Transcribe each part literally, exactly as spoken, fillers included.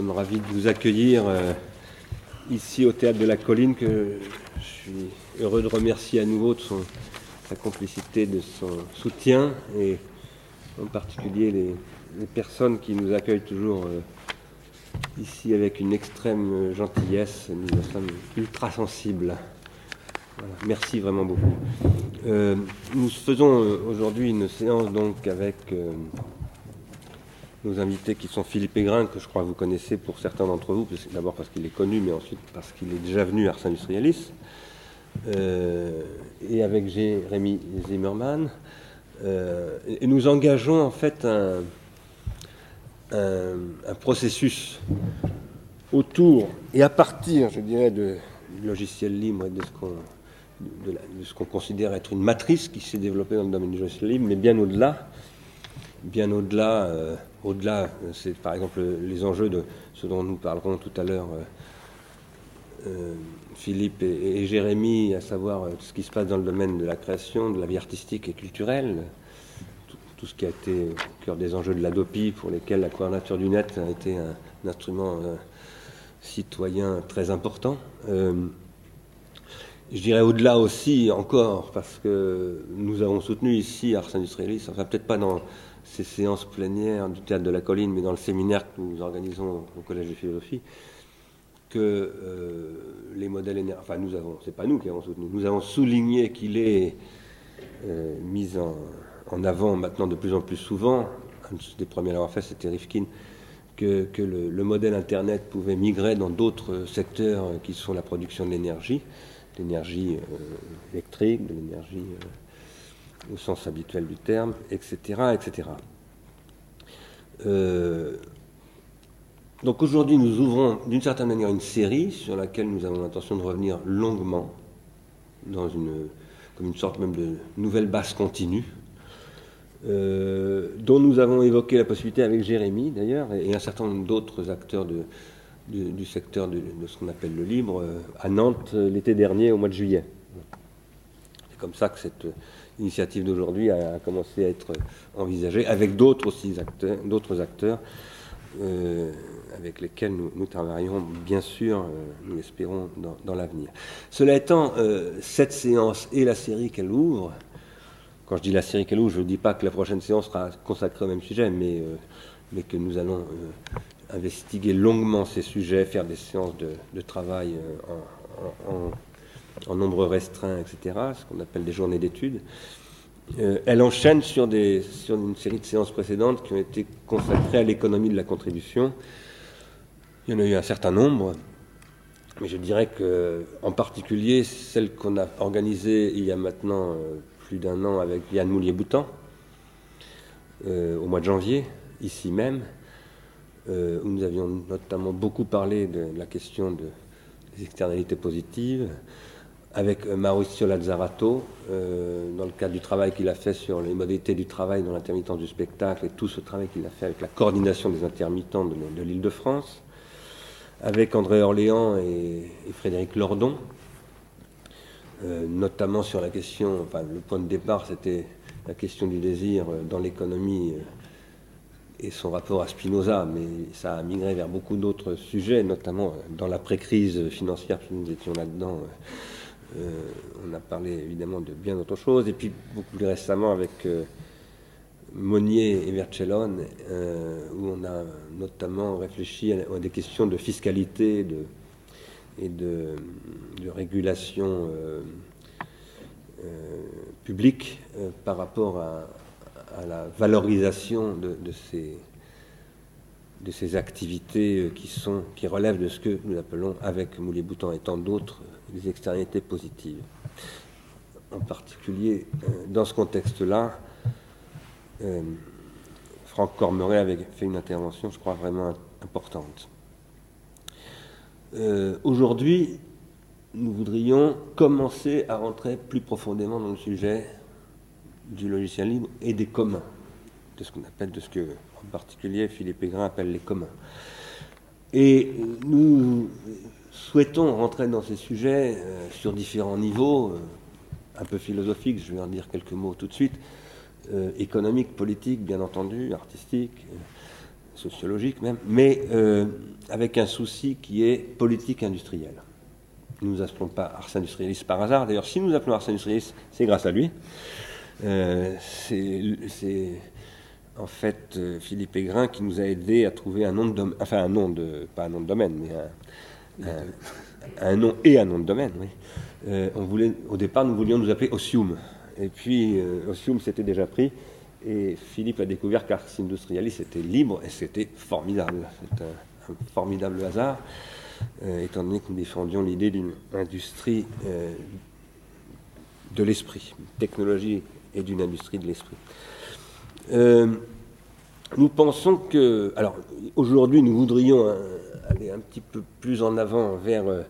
Nous sommes ravis de vous accueillir euh, ici au Théâtre de la Colline, que je suis heureux de remercier à nouveau de son, sa complicité, de son soutien, et en particulier les, les personnes qui nous accueillent toujours euh, ici avec une extrême gentillesse. Nous en sommes ultra sensibles. Voilà, merci vraiment beaucoup. Euh, nous faisons euh, aujourd'hui une séance donc avec... Euh, nos invités qui sont Philippe Aigrin, que je crois que vous connaissez pour certains d'entre vous, parce que, d'abord parce qu'il est connu, mais ensuite parce qu'il est déjà venu à Ars Industrialis, euh, et avec Jérémy Zimmermann. Euh, et nous engageons en fait un, un, un processus autour et à partir, je dirais, de, du logiciel libre et de ce qu'on, de la, de ce qu'on considère être une matrice qui s'est développée dans le domaine du logiciel libre, mais bien au-delà. Bien au-delà, euh, au-delà, c'est par exemple les enjeux de ce dont nous parlerons tout à l'heure, euh, euh, Philippe et, et Jérémy, à savoir euh, ce qui se passe dans le domaine de la création, de la vie artistique et culturelle, tout, tout ce qui a été au cœur des enjeux de l'Adopi, pour lesquels la Coordinature du Net a été un, un instrument euh, citoyen très important. Euh, Je dirais au-delà aussi, encore, parce que nous avons soutenu ici Ars Industrialis, enfin peut-être pas dans ces séances plénières du Théâtre de la Colline, mais dans le séminaire que nous organisons au Collège de philosophie, que euh, les modèles énergétiques, enfin nous avons, c'est pas nous qui avons soutenu, nous avons souligné qu'il est euh, mis en, en avant maintenant de plus en plus souvent. Un des premiers à l'avoir fait, c'était Rifkin, que, que le, le modèle Internet pouvait migrer dans d'autres secteurs qui sont la production de l'énergie, l'énergie euh, électrique, de l'énergie euh, au sens habituel du terme, et cetera, et cetera. Euh, donc aujourd'hui, nous ouvrons d'une certaine manière une série sur laquelle nous avons l'intention de revenir longuement, dans une, comme une sorte même de nouvelle base continue, euh, dont nous avons évoqué la possibilité avec Jérémy d'ailleurs, et, et un certain nombre d'autres acteurs de... Du, du secteur de, de ce qu'on appelle le libre, euh, à Nantes euh, l'été dernier, au mois de juillet. C'est comme ça que cette euh, initiative d'aujourd'hui a, a commencé à être envisagée, avec d'autres aussi acteurs, d'autres acteurs euh, avec lesquels nous, nous travaillerons, bien sûr, euh, nous l'espérons, dans, dans l'avenir. Cela étant, euh, cette séance et la série qu'elle ouvre, quand je dis la série qu'elle ouvre, je ne dis pas que la prochaine séance sera consacrée au même sujet, mais, euh, mais que nous allons... Euh, investiguer longuement ces sujets, faire des séances de, de travail en, en, en nombre restreint, et cetera, ce qu'on appelle des journées d'études. Euh, elle enchaîne sur, des, sur une série de séances précédentes qui ont été consacrées à l'économie de la contribution. Il y en a eu un certain nombre, mais je dirais qu'en particulier celle qu'on a organisée il y a maintenant plus d'un an avec Yann Moulier-Boutan, euh, au mois de janvier, ici même, Euh, où nous avions notamment beaucoup parlé de, de la question de, des externalités positives, avec euh, Maurizio Lazzarato, euh, dans le cadre du travail qu'il a fait sur les modalités du travail dans l'intermittence du spectacle, et tout ce travail qu'il a fait avec la coordination des intermittents de, de l'Île-de-France, avec André Orléan et, et Frédéric Lordon, euh, notamment sur la question, enfin le point de départ c'était la question du désir euh, dans l'économie euh, et son rapport à Spinoza, mais ça a migré vers beaucoup d'autres sujets, notamment dans l'après-crise financière, puisque nous étions là-dedans, euh, on a parlé évidemment de bien d'autres choses, et puis beaucoup plus récemment avec euh, Monnier et Vercellone, euh, où on a notamment réfléchi à, à des questions de fiscalité de, et de, de régulation euh, euh, publique euh, par rapport à à la valorisation de, de, ces, de ces activités qui, sont, qui relèvent de ce que nous appelons, avec Moulier-Boutan et tant d'autres, des externalités positives. En particulier, dans ce contexte-là, euh, Franck Cormeret avait fait une intervention, je crois, vraiment importante. Euh, aujourd'hui, nous voudrions commencer à rentrer plus profondément dans le sujet du logiciel libre et des communs, de ce qu'on appelle, de ce que en particulier Philippe Aigrin appelle les communs. Et nous souhaitons rentrer dans ces sujets euh, sur différents niveaux, euh, un peu philosophiques, je vais en dire quelques mots tout de suite, euh, économiques, politiques, bien entendu, artistiques, euh, sociologiques même, mais euh, avec un souci qui est politique industrielle. Nous ne nous appelons pas Ars Industrialis par hasard. D'ailleurs, si nous appelons Ars Industrialis, c'est grâce à lui. Euh, c'est, c'est en fait euh, Philippe Aigrin qui nous a aidés à trouver un nom de domaine, enfin un nom de, pas un nom de domaine, mais un, un, un nom et un nom de domaine. Oui. Euh, on voulait, au départ, nous voulions nous appeler Osium. Et puis euh, Osium s'était déjà pris. Et Philippe a découvert qu'Ars Industrialis était libre et c'était formidable. C'est un, un formidable hasard. Euh, étant donné que nous défendions l'idée d'une industrie euh, de l'esprit, une technologie et d'une industrie de l'esprit. Euh, nous pensons que... Alors, aujourd'hui, nous voudrions hein, aller un petit peu plus en avant vers euh,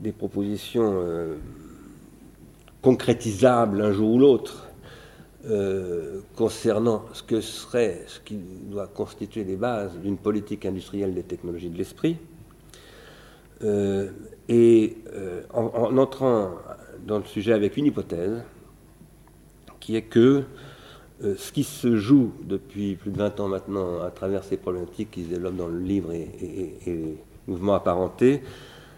des propositions euh, concrétisables un jour ou l'autre euh, concernant ce que serait, ce qui doit constituer les bases d'une politique industrielle des technologies de l'esprit. Euh, et euh, en, en entrant dans le sujet avec une hypothèse qui est que euh, ce qui se joue depuis plus de vingt ans maintenant à travers ces problématiques qui se développent dans le livre et, et, et mouvements apparentés,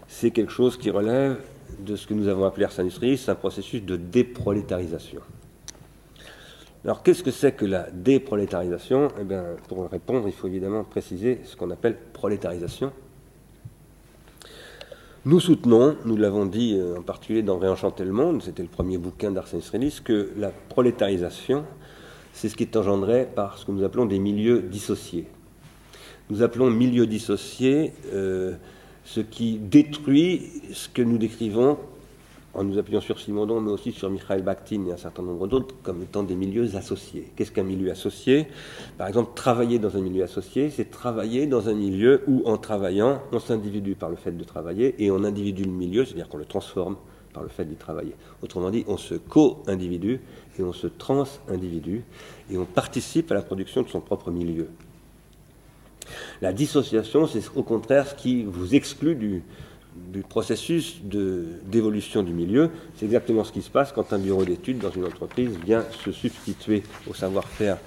c'est quelque chose qui relève de ce que nous avons appelé Ars Industrialis, c'est un processus de déprolétarisation. Alors qu'est-ce que c'est que la déprolétarisation ? Eh bien, pour répondre, il faut évidemment préciser ce qu'on appelle prolétarisation. Nous soutenons, nous l'avons dit en particulier dans Réenchanter le monde, c'était le premier bouquin d'Ars Industrialis, que la prolétarisation, c'est ce qui est engendré par ce que nous appelons des milieux dissociés. Nous appelons milieux dissociés euh, ce qui détruit ce que nous décrivons, en nous appuyant sur Simondon, mais aussi sur Michael Bakhtine et un certain nombre d'autres, comme étant des milieux associés. Qu'est-ce qu'un milieu associé ? Par exemple, travailler dans un milieu associé, c'est travailler dans un milieu où, en travaillant, on s'individue par le fait de travailler, et on individue le milieu, c'est-à-dire qu'on le transforme par le fait d'y travailler. Autrement dit, on se co-individue, et on se trans-individue, et on participe à la production de son propre milieu. La dissociation, c'est au contraire ce qui vous exclut du... du processus de, d'évolution du milieu. C'est exactement ce qui se passe quand un bureau d'études dans une entreprise vient se substituer au savoir-faire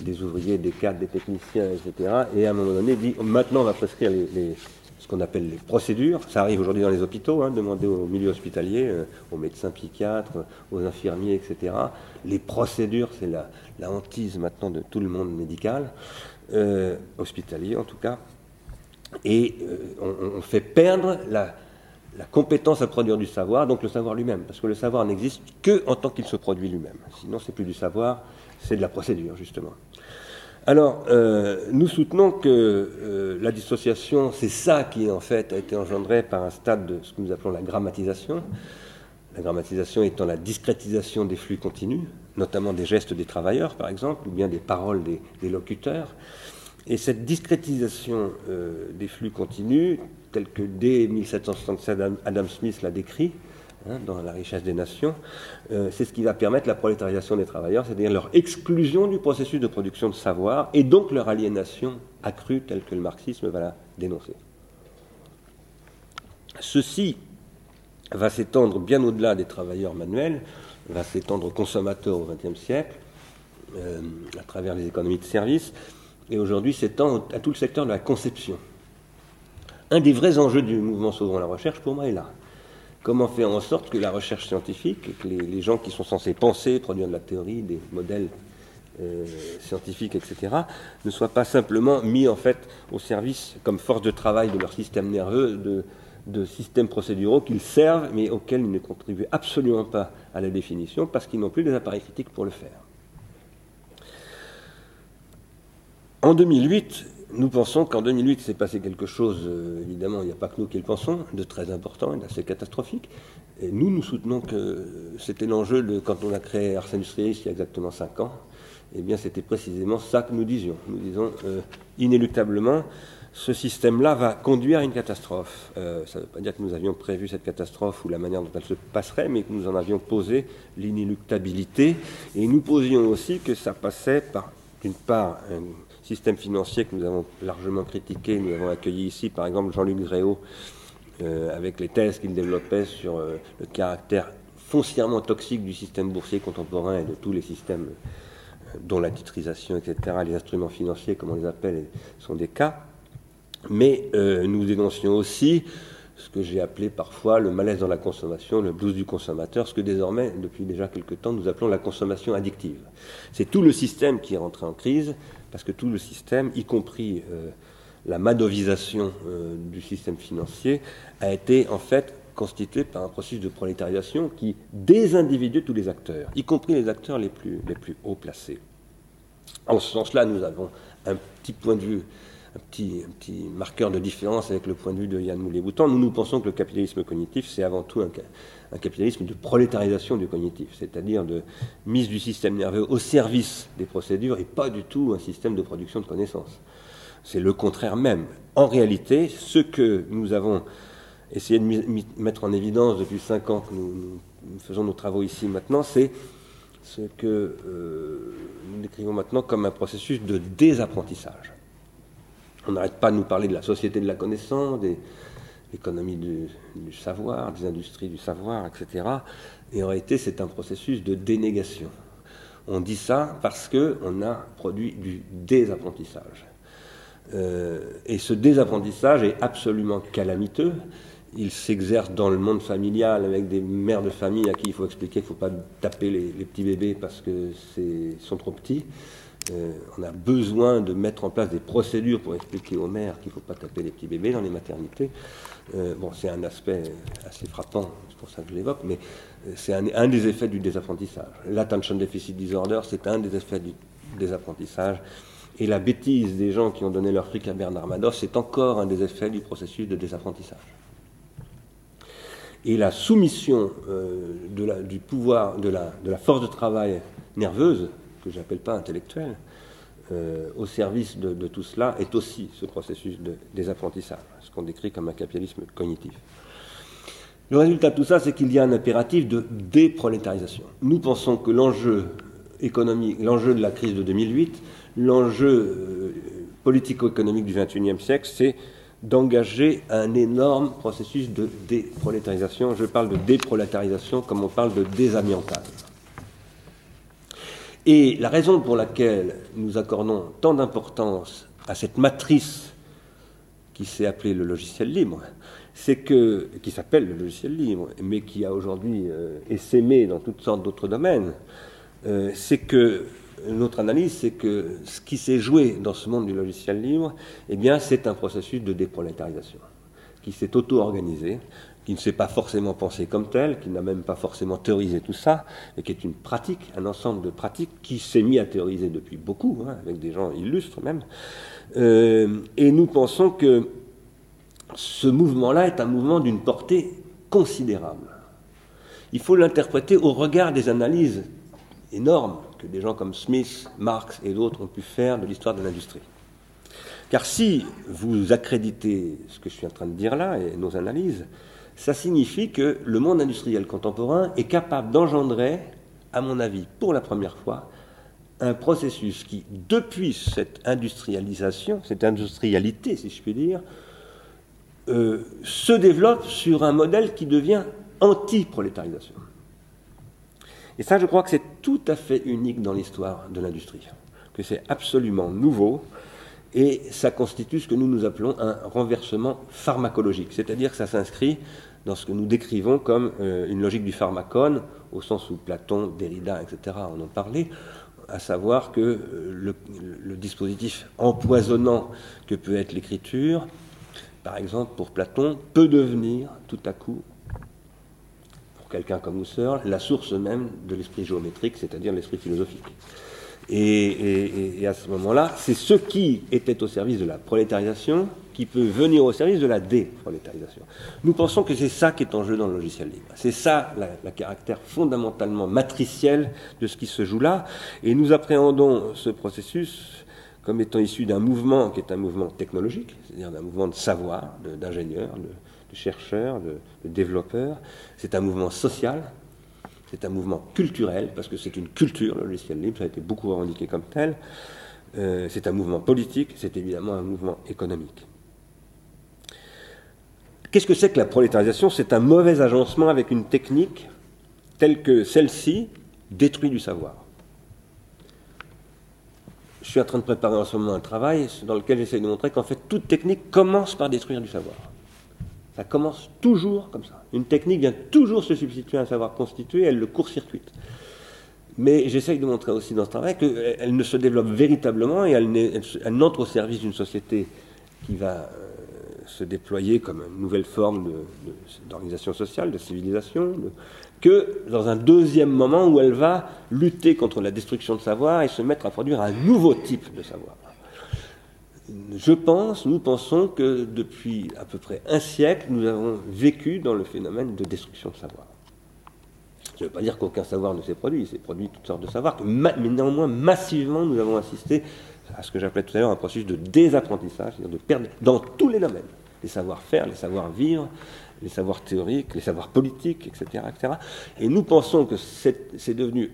des ouvriers, des cadres, des techniciens, et cetera. Et à un moment donné, dit, maintenant on va prescrire les, les, ce qu'on appelle les procédures. Ça arrive aujourd'hui dans les hôpitaux, hein, demandez au milieu hospitalier, euh, aux médecins psychiatres, aux infirmiers, et cetera. Les procédures, c'est la, la hantise maintenant de tout le monde médical, euh, hospitalier en tout cas. Et euh, on, on fait perdre la, la compétence à produire du savoir, donc le savoir lui-même, parce que le savoir n'existe qu'en tant qu'il se produit lui-même. Sinon, c'est plus du savoir, c'est de la procédure, justement. Alors, euh, nous soutenons que euh, la dissociation, c'est ça qui, en fait, a été engendré par un stade de ce que nous appelons la grammatisation. La grammatisation étant la discrétisation des flux continus, notamment des gestes des travailleurs, par exemple, ou bien des paroles des, des locuteurs. Et cette discrétisation euh, des flux continus, telle que dès dix-sept cent soixante-sept Adam, Adam Smith l'a décrit, hein, dans La richesse des nations, euh, c'est ce qui va permettre la prolétarisation des travailleurs, c'est-à-dire leur exclusion du processus de production de savoir, et donc leur aliénation accrue, telle que le marxisme va la dénoncer. Ceci va s'étendre bien au-delà des travailleurs manuels, va s'étendre aux consommateurs au XXe siècle, euh, à travers les économies de service, et aujourd'hui s'étend à tout le secteur de la conception. Un des vrais enjeux du mouvement Sauvons la recherche, pour moi, est là. Comment faire en sorte que la recherche scientifique, que les, les gens qui sont censés penser, produire de la théorie, des modèles euh, scientifiques, et cetera, ne soient pas simplement mis en fait au service comme force de travail de leur système nerveux, de, de systèmes procéduraux qu'ils servent, mais auxquels ils ne contribuent absolument pas à la définition, parce qu'ils n'ont plus les appareils critiques pour le faire. En deux mille huit, nous pensons qu'en deux mille huit s'est passé quelque chose, euh, évidemment il n'y a pas que nous qui le pensons, de très important et d'assez catastrophique. Et nous, nous soutenons que c'était l'enjeu de quand on a créé Ars Industrialis il y a exactement cinq ans, et eh bien c'était précisément ça que nous disions. Nous disons euh, inéluctablement, ce système-là va conduire à une catastrophe. Euh, ça ne veut pas dire que nous avions prévu cette catastrophe ou la manière dont elle se passerait, mais que nous en avions posé l'inéluctabilité. Et nous posions aussi que ça passait par, d'une part, un système financier que nous avons largement critiqué, nous avons accueilli ici par exemple Jean-Luc Gréau euh, avec les thèses qu'il développait sur euh, le caractère foncièrement toxique du système boursier contemporain et de tous les systèmes euh, dont la titrisation, et cetera, les instruments financiers, comme on les appelle, sont des cas. Mais euh, nous dénoncions aussi ce que j'ai appelé parfois le malaise dans la consommation, le blues du consommateur, ce que désormais, depuis déjà quelques temps, nous appelons la consommation addictive. C'est tout le système qui est rentré en crise, parce que tout le système, y compris euh, la madovisation euh, du système financier, a été en fait constitué par un processus de prolétarisation qui désindividue tous les acteurs, y compris les acteurs les plus, les plus haut placés. En ce sens-là, nous avons un petit point de vue, un petit, un petit marqueur de différence avec le point de vue de Yann Moulier-Boutan. Nous, nous pensons que le capitalisme cognitif, c'est avant tout un, un capitalisme de prolétarisation du cognitif, c'est-à-dire de mise du système nerveux au service des procédures et pas du tout un système de production de connaissances. C'est le contraire même. En réalité, ce que nous avons essayé de mettre en évidence depuis cinq ans que nous, nous faisons nos travaux ici maintenant, c'est ce que euh, nous décrivons maintenant comme un processus de désapprentissage. On n'arrête pas de nous parler de la société de la connaissance, de l'économie du, du savoir, des industries du savoir, et cetera. Et en réalité, c'est un processus de dénégation. On dit ça parce qu'on a produit du désapprentissage. Euh, et ce désapprentissage est absolument calamiteux. Il s'exerce dans le monde familial avec des mères de famille à qui il faut expliquer qu'il ne faut pas taper les, les petits bébés parce qu'ils sont trop petits. Euh, on a besoin de mettre en place des procédures pour expliquer aux mères qu'il ne faut pas taper les petits bébés dans les maternités. Euh, bon, c'est un aspect assez frappant, c'est pour ça que je l'évoque, mais c'est un, un des effets du désapprentissage. L'attention deficit disorder, c'est un des effets du désapprentissage. Et la bêtise des gens qui ont donné leur fric à Bernard Madoff, c'est encore un des effets du processus de désapprentissage. Et la soumission euh, de la, du pouvoir, de la, de la force de travail nerveuse, que je n'appelle pas intellectuelle, euh, au service de, de tout cela, est aussi ce processus de désapprentissage, ce qu'on décrit comme un capitalisme cognitif. Le résultat de tout ça, c'est qu'il y a un impératif de déprolétarisation. Nous pensons que l'enjeu économique, l'enjeu de la crise de deux mille huit, l'enjeu politico-économique du vingt et unième siècle, c'est d'engager un énorme processus de déprolétarisation. Je parle de déprolétarisation comme on parle de désamiantage. Et la raison pour laquelle nous accordons tant d'importance à cette matrice qui s'est appelée le logiciel libre, c'est que, qui s'appelle le logiciel libre, mais qui a aujourd'hui euh, essaimé dans toutes sortes d'autres domaines, euh, c'est que notre analyse, c'est que ce qui s'est joué dans ce monde du logiciel libre, eh bien, c'est un processus de déprolétarisation qui s'est auto-organisé, qui ne s'est pas forcément pensé comme tel, qui n'a même pas forcément théorisé tout ça, et qui est une pratique, un ensemble de pratiques qui s'est mis à théoriser depuis beaucoup, hein, avec des gens illustres même. Euh, et nous pensons que ce mouvement-là est un mouvement d'une portée considérable. Il faut l'interpréter au regard des analyses énormes que des gens comme Smith, Marx et d'autres ont pu faire de l'histoire de l'industrie. Car si vous accréditez ce que je suis en train de dire là, et nos analyses, ça signifie que le monde industriel contemporain est capable d'engendrer, à mon avis, pour la première fois, un processus qui, depuis cette industrialisation, cette industrialité, si je puis dire, euh, se développe sur un modèle qui devient anti-prolétarisation. Et ça, je crois que c'est tout à fait unique dans l'histoire de l'industrie, que c'est absolument nouveau, et ça constitue ce que nous nous appelons un renversement pharmacologique, c'est-à-dire que ça s'inscrit dans ce que nous décrivons comme euh, une logique du pharmacone, au sens où Platon, Derrida, et cetera en ont parlé, à savoir que euh, le, le dispositif empoisonnant que peut être l'écriture, par exemple pour Platon, peut devenir tout à coup, quelqu'un comme Husserl, la source même de l'esprit géométrique, c'est-à-dire l'esprit philosophique. Et, et, et à ce moment-là, c'est ce qui était au service de la prolétarisation qui peut venir au service de la déprolétarisation. Nous pensons que c'est ça qui est en jeu dans le logiciel libre. C'est ça la, la caractère fondamentalement matriciel de ce qui se joue là. Et nous appréhendons ce processus comme étant issu d'un mouvement qui est un mouvement technologique, c'est-à-dire d'un mouvement de savoir, de, d'ingénieurs, de... de chercheurs, de, de développeurs. C'est un mouvement social, c'est un mouvement culturel, parce que c'est une culture, le logiciel libre, ça a été beaucoup revendiqué comme tel. Euh, c'est un mouvement politique, c'est évidemment un mouvement économique. Qu'est-ce que c'est que la prolétarisation ? C'est un mauvais agencement avec une technique telle que celle-ci détruit du savoir. Je je suis en train de préparer en ce moment un travail dans lequel j'essaie de montrer qu'en fait, toute technique commence par détruire du savoir. Ça commence toujours comme ça. Une technique vient toujours se substituer à un savoir constitué, elle le court-circuite. Mais j'essaye de montrer aussi dans ce travail qu'elle ne se développe véritablement et elle, elle, elle n'entre au service d'une société qui va se déployer comme une nouvelle forme de, de, d'organisation sociale, de civilisation, de, que dans un deuxième moment où elle va lutter contre la destruction de savoir et se mettre à produire un nouveau type de savoir. Je pense, nous pensons que depuis à peu près un siècle, nous avons vécu dans le phénomène de destruction de savoir. Ça ne veut pas dire qu'aucun savoir ne s'est produit, il s'est produit toutes sortes de savoirs, mais néanmoins, massivement, nous avons assisté à ce que j'appelais tout à l'heure un processus de désapprentissage, c'est-à-dire de perdre dans tous les domaines, les savoir-faire, les savoir-vivre, les savoirs théoriques, les savoirs politiques, et cetera, et cetera. Et nous pensons que c'est, c'est devenu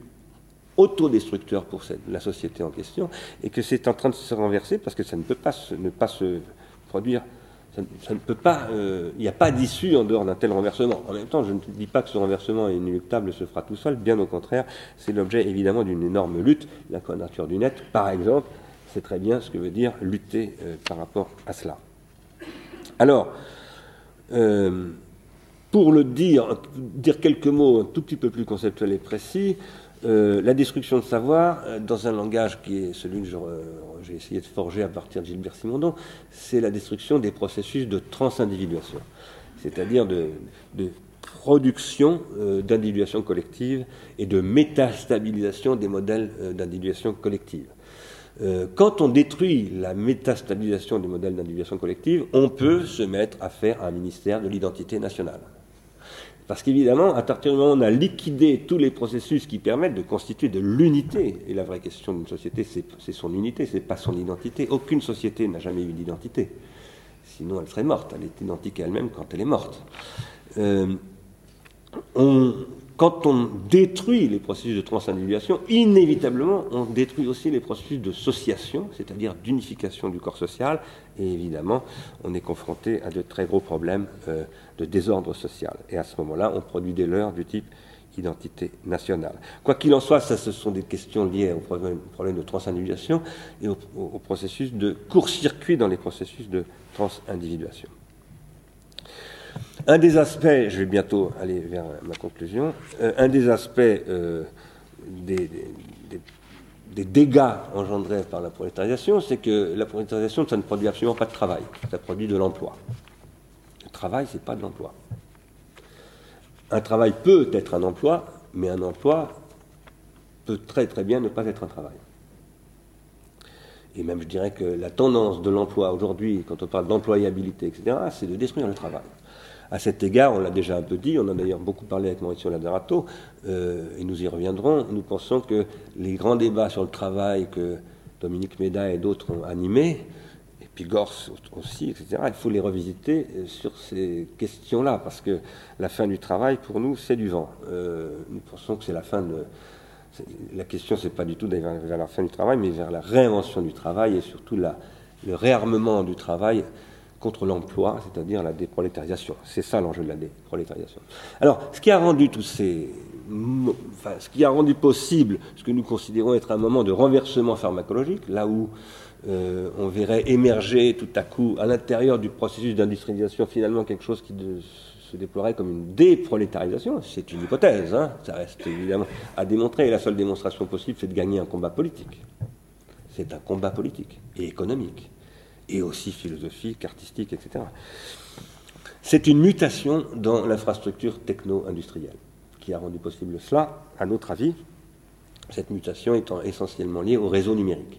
autodestructeur pour cette, la société en question, et que c'est en train de se renverser parce que ça ne peut pas se, ne pas se produire, ça, ça ne peut pas, il euh, n'y a pas d'issue en dehors d'un tel renversement. En même temps, je ne dis pas que ce renversement inéluctable se fera tout seul, bien au contraire, c'est l'objet évidemment d'une énorme lutte. La quadrature du net, par exemple, c'est très bien ce que veut dire lutter euh, par rapport à cela. Alors, euh, pour le dire, dire quelques mots un tout petit peu plus conceptuels et précis, Euh, la destruction de savoir, euh, dans un langage qui est celui que je, euh, j'ai essayé de forger à partir de Gilbert Simondon, c'est la destruction des processus de transindividuation, c'est-à-dire de, de production euh, d'individuation collective et de métastabilisation des modèles euh, d'individuation collective. Euh, quand on détruit la métastabilisation des modèles d'individuation collective, on peut se mettre à faire un ministère de l'identité nationale. Parce qu'évidemment, à partir du moment où on a liquidé tous les processus qui permettent de constituer de l'unité, et la vraie question d'une société, c'est, c'est son unité, c'est pas son identité. Aucune société n'a jamais eu d'identité. Sinon, elle serait morte. Elle est identique à elle-même quand elle est morte. Euh, on, quand on détruit les processus de transindividuation, inévitablement, on détruit aussi les processus de sociation, c'est-à-dire d'unification du corps social. Et évidemment, on est confronté à de très gros problèmes euh, de désordre social. Et à ce moment-là, on produit des leurres du type identité nationale. Quoi qu'il en soit, ça, ce sont des questions liées au problème, au problème de transindividuation et au, au, au processus de court-circuit dans les processus de transindividuation. Un des aspects, je vais bientôt aller vers ma conclusion, euh, un des aspects euh, des, des, des, des dégâts engendrés par la prolétarisation, c'est que la prolétarisation, ça ne produit absolument pas de travail, ça produit de l'emploi. Le travail, c'est pas de l'emploi. Un travail peut être un emploi, mais un emploi peut très très bien ne pas être un travail. Et même, je dirais que la tendance de l'emploi aujourd'hui, quand on parle d'employabilité, et cetera, c'est de détruire le travail. À cet égard, on l'a déjà un peu dit, on en a d'ailleurs beaucoup parlé avec Maurizio Lazzarato, euh, et nous y reviendrons, nous pensons que les grands débats sur le travail que Dominique Méda et d'autres ont animés, et puis Gorse aussi, et cetera, il faut les revisiter sur ces questions-là, parce que la fin du travail, pour nous, c'est du vent. Euh, nous pensons que c'est la fin de... C'est, la question, c'est pas du tout d'aller vers, vers la fin du travail, mais vers la réinvention du travail, et surtout la, le réarmement du travail contre l'emploi, c'est-à-dire la déprolétarisation. C'est ça l'enjeu de la déprolétarisation. Alors, ce qui a rendu tous ces, enfin, ce qui a rendu possible ce que nous considérons être un moment de renversement pharmacologique, là où euh, on verrait émerger tout à coup, à l'intérieur du processus d'industrialisation, finalement quelque chose qui de, se déploierait comme une déprolétarisation, c'est une hypothèse, hein, ça reste évidemment à démontrer, et la seule démonstration possible, c'est de gagner un combat politique. C'est un combat politique et économique, et aussi philosophique, artistique, et cetera. C'est une mutation dans l'infrastructure techno-industrielle qui a rendu possible cela, à notre avis, cette mutation étant essentiellement liée au réseau numérique.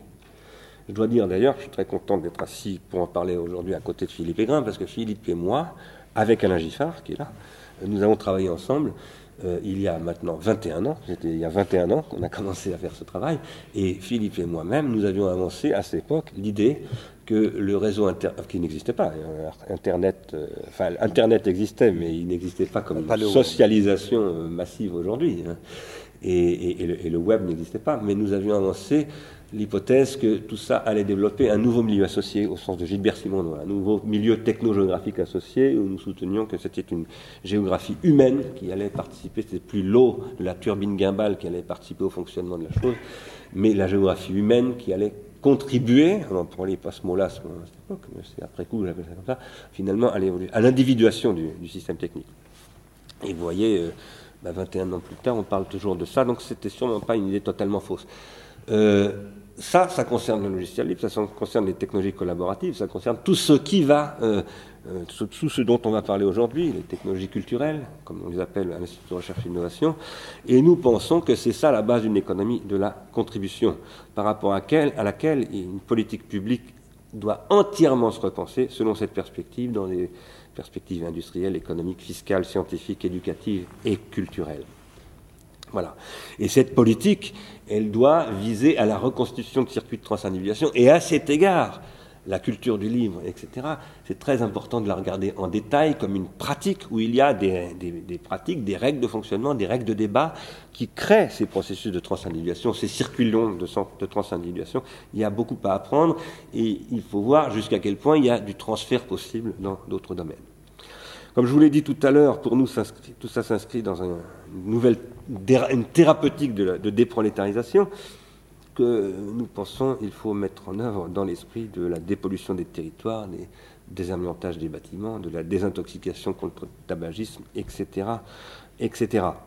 Je dois dire d'ailleurs, je suis très content d'être assis pour en parler aujourd'hui à côté de Philippe Aigrin, parce que Philippe et moi, avec Alain Giffard, qui est là, nous avons travaillé ensemble euh, il y a maintenant vingt et un ans, c'était il y a vingt et un ans qu'on a commencé à faire ce travail, et Philippe et moi-même, nous avions avancé à cette époque l'idée que le réseau inter... qui n'existait pas, Internet, euh, enfin Internet existait, mais il n'existait pas comme une socialisation euh, massive aujourd'hui, hein. et, et, et, le, et le web n'existait pas, mais nous avions avancé l'hypothèse que tout ça allait développer un nouveau milieu associé, au sens de Gilbert Simondon, un nouveau milieu techno-géographique associé, où nous soutenions que c'était une géographie humaine qui allait participer, c'était plus l'eau de la turbine gimbale qui allait participer au fonctionnement de la chose, mais la géographie humaine qui allait contribuer, on n'employait pas ce mot-là à cette époque, mais c'est après coup, j'appelle ça comme ça, finalement à l'individuation du, du système technique. Et vous voyez, euh, bah vingt et un ans plus tard, on parle toujours de ça, donc c'était sûrement pas une idée totalement fausse. Euh, ça, ça concerne le logiciel libre, ça, ça concerne les technologies collaboratives, ça concerne tout ce qui va, euh, euh, tout, tout ce dont on va parler aujourd'hui, les technologies culturelles, comme on les appelle à l'Institut de recherche et d'innovation, et nous pensons que c'est ça la base d'une économie de la contribution, par rapport à, quelle, à laquelle une politique publique doit entièrement se repenser selon cette perspective, dans des perspectives industrielles, économiques, fiscales, scientifiques, éducatives et culturelles. Voilà. Et cette politique, elle doit viser à la reconstitution de circuits de transindividuation. Et à cet égard, la culture du livre, et cetera, c'est très important de la regarder en détail comme une pratique où il y a des, des, des pratiques, des règles de fonctionnement, des règles de débat qui créent ces processus de transindividuation, ces circuits longs de, de transindividuation. Il y a beaucoup à apprendre et il faut voir jusqu'à quel point il y a du transfert possible dans d'autres domaines. Comme je vous l'ai dit tout à l'heure, pour nous, tout ça s'inscrit dans une nouvelle une thérapeutique de, la, de déprolétarisation que nous pensons qu'il faut mettre en œuvre dans l'esprit de la dépollution des territoires, des désamiantages des bâtiments, de la désintoxication contre le tabagisme, et cetera, et cetera.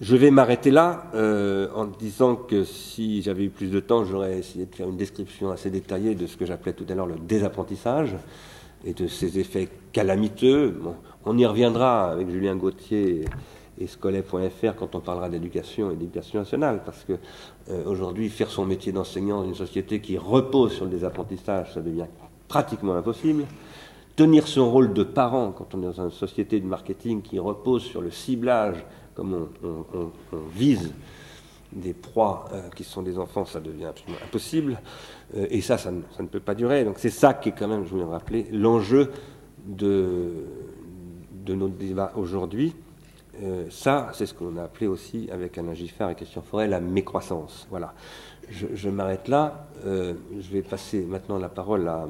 Je vais m'arrêter là euh, en disant que si j'avais eu plus de temps, j'aurais essayé de faire une description assez détaillée de ce que j'appelais tout à l'heure le désapprentissage et de ses effets calamiteux. Bon, on y reviendra avec Julien Gauthier et scolai point f r quand on parlera d'éducation et d'éducation nationale, parce que euh, aujourd'hui, faire son métier d'enseignant dans une société qui repose sur le désapprentissages, ça devient pratiquement impossible. Tenir son rôle de parent quand on est dans une société de marketing qui repose sur le ciblage, comme on, on, on, on vise des proies euh, qui sont des enfants, ça devient absolument impossible, euh, et ça, ça ne, ça ne peut pas durer. Donc c'est ça qui est quand même, je voulais le rappeler, l'enjeu de, de notre débat aujourd'hui. Euh, ça, c'est ce qu'on a appelé aussi, avec Alain Giffard et Christian Faure, la mécroissance. Voilà. Je, je m'arrête là. Euh, je vais passer maintenant la parole à